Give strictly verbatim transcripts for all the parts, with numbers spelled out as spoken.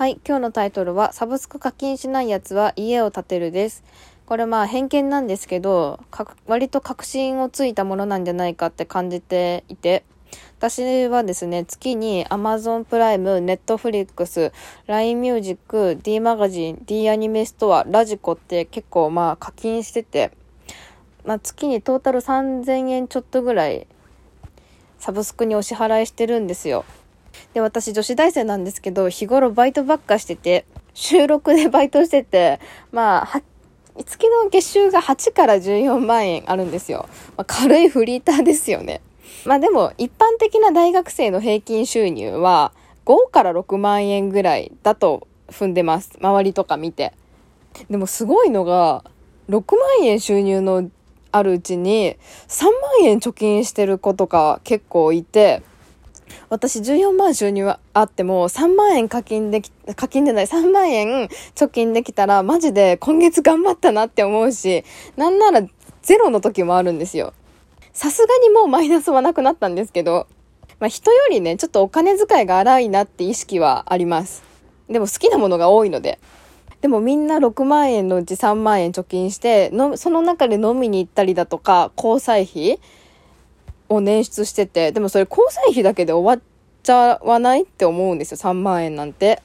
はい、今日のタイトルはサブスク課金しないやつは家を建てるです。これまあ偏見なんですけど、か割と確信をついたものなんじゃないかって感じていて、私はですね、月に Amazon プライム、Netflix、ライン ミュージック、D マガジン、D アニメストア、ラジコって結構まあ課金してて、まあ、月にトータルさんぜんえんちょっとぐらいサブスクにお支払いしてるんですよ。で、私女子大生なんですけど、日頃バイトばっかしてて、収録でバイトしてて、まあ月の月収がはちからじゅうよんまんえんあるんですよ。まあ、軽いフリーターですよね。まあでも一般的な大学生の平均収入はごからろくまんえんぐらいだと踏んでます、周りとか見て。でもすごいのが、ろくまんえん収入のあるうちにさんまんえん貯金してる子とか結構いて、私じゅうよんまん収入あってもさんまんえん課金でき、課金でない、さんまんえん貯金できたらマジで今月頑張ったなって思うし、なんならゼロの時もあるんですよ。さすがにもうマイナスはなくなったんですけど、まあ人よりね、ちょっとお金遣いが荒いなって意識はあります。でも好きなものが多いので。でもみんなろくまんえんのうちさんまんえん貯金して、のその中で飲みに行ったりだとか、交際費を捻出してて、でもそれ交際費だけで終わっちゃわないって思うんですよ、さんまんえんなんて。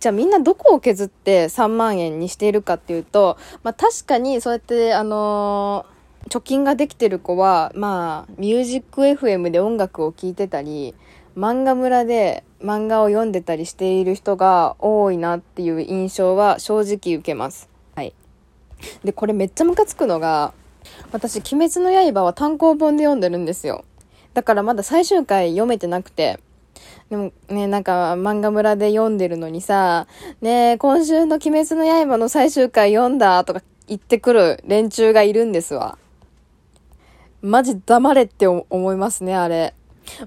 じゃあみんなどこを削ってさんまんえんにしているかっていうと、まあ確かにそうやってあのー、貯金ができてる子は、まあミュージック エフエム で音楽を聴いてたり、漫画村で漫画を読んでたりしている人が多いなっていう印象は正直受けます。はい。で、これめっちゃムカつくのが、私鬼滅の刃は単行本で読んでるんですよ。だからまだ最終回読めてなくて、でもね、なんか漫画村で読んでるのにさ、ねえ今週の鬼滅の刃の最終回読んだとか言ってくる連中がいるんですわ。マジ黙れって思いますね、あれ。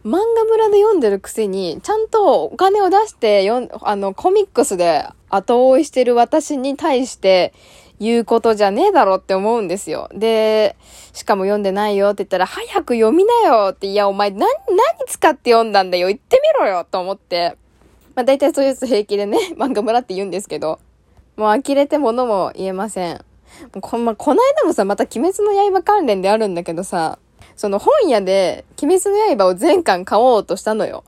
漫画村で読んでるくせに、ちゃんとお金を出してよんあのコミックスで後追いしてる私に対して言うことじゃねえだろって思うんですよ。で、しかも読んでないよって言ったら、早く読みなよって、いやお前何、何使って読んだんだよ、言ってみろよと思って。まあ大体そういうやつ平気でね、漫画村って言うんですけど、もう呆れて物も言えません。こ、まあ、この間もさ、また鬼滅の刃関連であるんだけどさ、その本屋で鬼滅の刃を全巻買おうとしたのよ。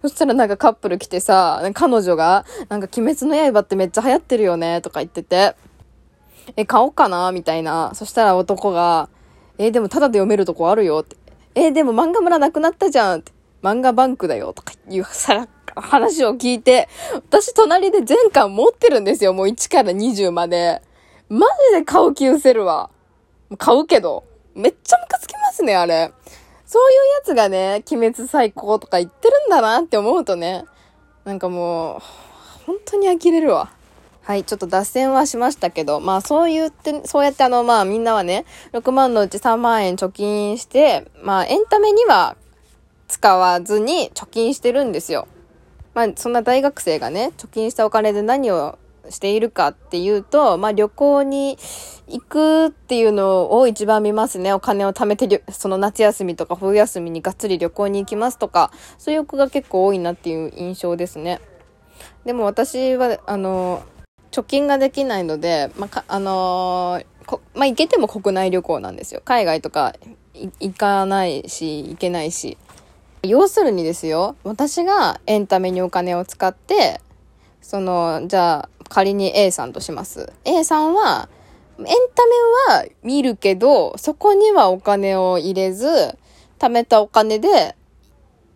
そしたらなんかカップル来てさ、彼女が、なんか鬼滅の刃ってめっちゃ流行ってるよねとか言ってて、え、買おうかなみたいな。そしたら男が、え、でもタダで読めるとこあるよって。え、でも漫画村なくなったじゃんって。漫画バンクだよとかいうさ話を聞いて、私隣で全巻持ってるんですよ。もういちからにじゅうまで。マジで買う気うせるわ。買うけど。めっちゃムカつきますね、あれ。そういうやつがね、鬼滅最高とか言ってるんだなって思うとね、なんかもう、本当に呆れるわ。はい、ちょっと脱線はしましたけど、まあそう言って、そうやってあの、まあみんなはね、ろくまんのうちさんまんえん貯金して、まあエンタメには使わずに貯金してるんですよ。まあそんな大学生がね、貯金したお金で何をしているかっていうと、まあ旅行に行くっていうのを一番見ますね。お金を貯めて、その夏休みとか冬休みにがっつり旅行に行きますとか、そういう子が結構多いなっていう印象ですね。でも私は、あの、貯金ができないので、まあ、か、あのー、こ、まあ、行けても国内旅行なんですよ。海外とか行かないし、行けないし。要するにですよ、私がエンタメにお金を使って、その、じゃあ、仮に A さんとします。A さんは、エンタメは見るけど、そこにはお金を入れず、貯めたお金で、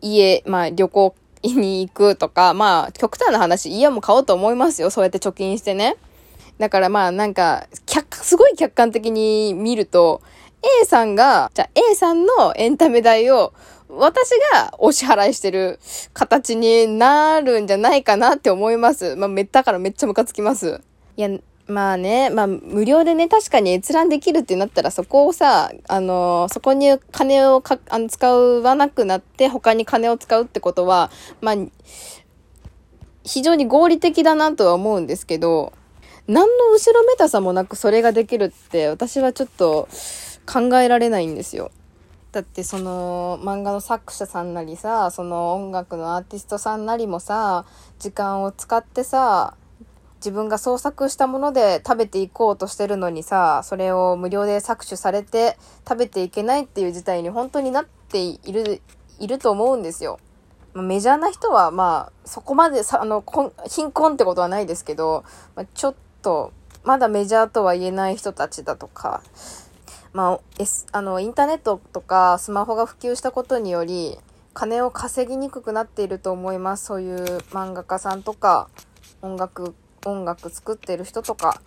家、まあ、旅行、に行くとか、まあ極端な話、家も買おうと思いますよ。そうやって貯金してね。だからまあなんか客すごい客観的に見ると、 A さんがじゃあ A さんのエンタメ代を私がお支払いしてる形になるんじゃないかなって思います。まあめったからめっちゃムカつきます。いやまあね、まあ無料でね、確かに閲覧できるってなったら、そこをさ、あのー、そこに金をかあの使わなくなって他に金を使うってことは、まあ非常に合理的だなとは思うんですけど、何の後ろめたさもなくそれができるって私はちょっと考えられないんですよ。だってその漫画の作者さんなりさ、その音楽のアーティストさんなりもさ、時間を使ってさ、自分が創作したもので食べていこうとしてるのにさ、それを無料で搾取されて食べていけないっていう事態に本当になっている、いると思うんですよ。メジャーな人はまあそこまでさ、あの貧困ってことはないですけど、ちょっとまだメジャーとは言えない人たちだとか、まあ、S、あのインターネットとかスマホが普及したことにより金を稼ぎにくくなっていると思います。そういう漫画家さんとか音楽、音楽作ってる人とか、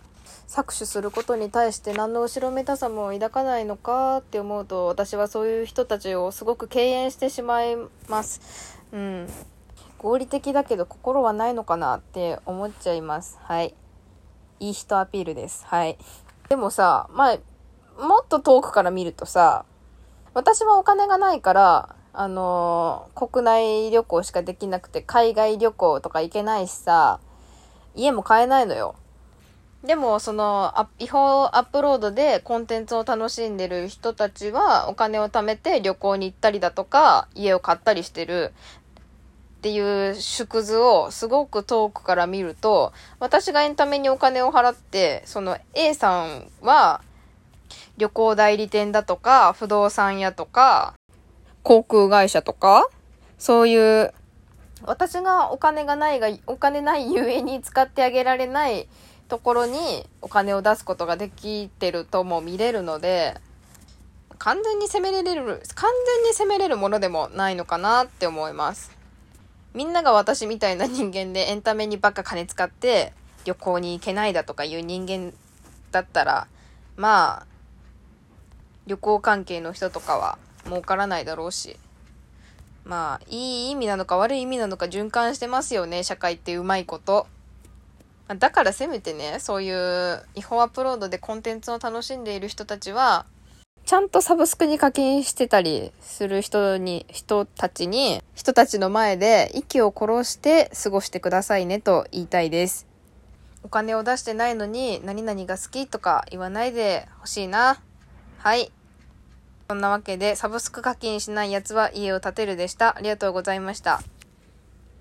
搾取することに対して何の後ろめたさも抱かないのかって思うと、私はそういう人たちをすごく敬遠してしまいます。うん、合理的だけど心はないのかなって思っちゃいます。はい。いい人アピールです。はい。でもさ、まあ、もっと遠くから見るとさ、私はお金がないから、あのー、国内旅行しかできなくて、海外旅行とか行けないしさ、家も買えないのよ。でもその違法アップロードでコンテンツを楽しんでる人たちはお金を貯めて旅行に行ったりだとか家を買ったりしてるっていう縮図をすごく遠くから見ると、私がエンタメにお金を払って、その A さんは旅行代理店だとか不動産屋とか航空会社とか、そういう私がお金がないがお金ないゆえに使ってあげられないところにお金を出すことができてるとも見れるので、完全に責めれる完全に責めれるものでもないのかなって思います。みんなが私みたいな人間でエンタメにばっか金使って旅行に行けないだとかいう人間だったら、まあ旅行関係の人とかは儲からないだろうし、まあいい意味なのか悪い意味なのか循環してますよね、社会ってうまいこと。だからせめてね、そういう違法アップロードでコンテンツを楽しんでいる人たちは、ちゃんとサブスクに課金してたりする人に、人たちに、人たちの前で息を殺して過ごしてくださいねと言いたいです。お金を出してないのに何々が好きとか言わないでほしいな。はい。そんなわけで、サブスク課金しないやつは家を建てるでした。ありがとうございました。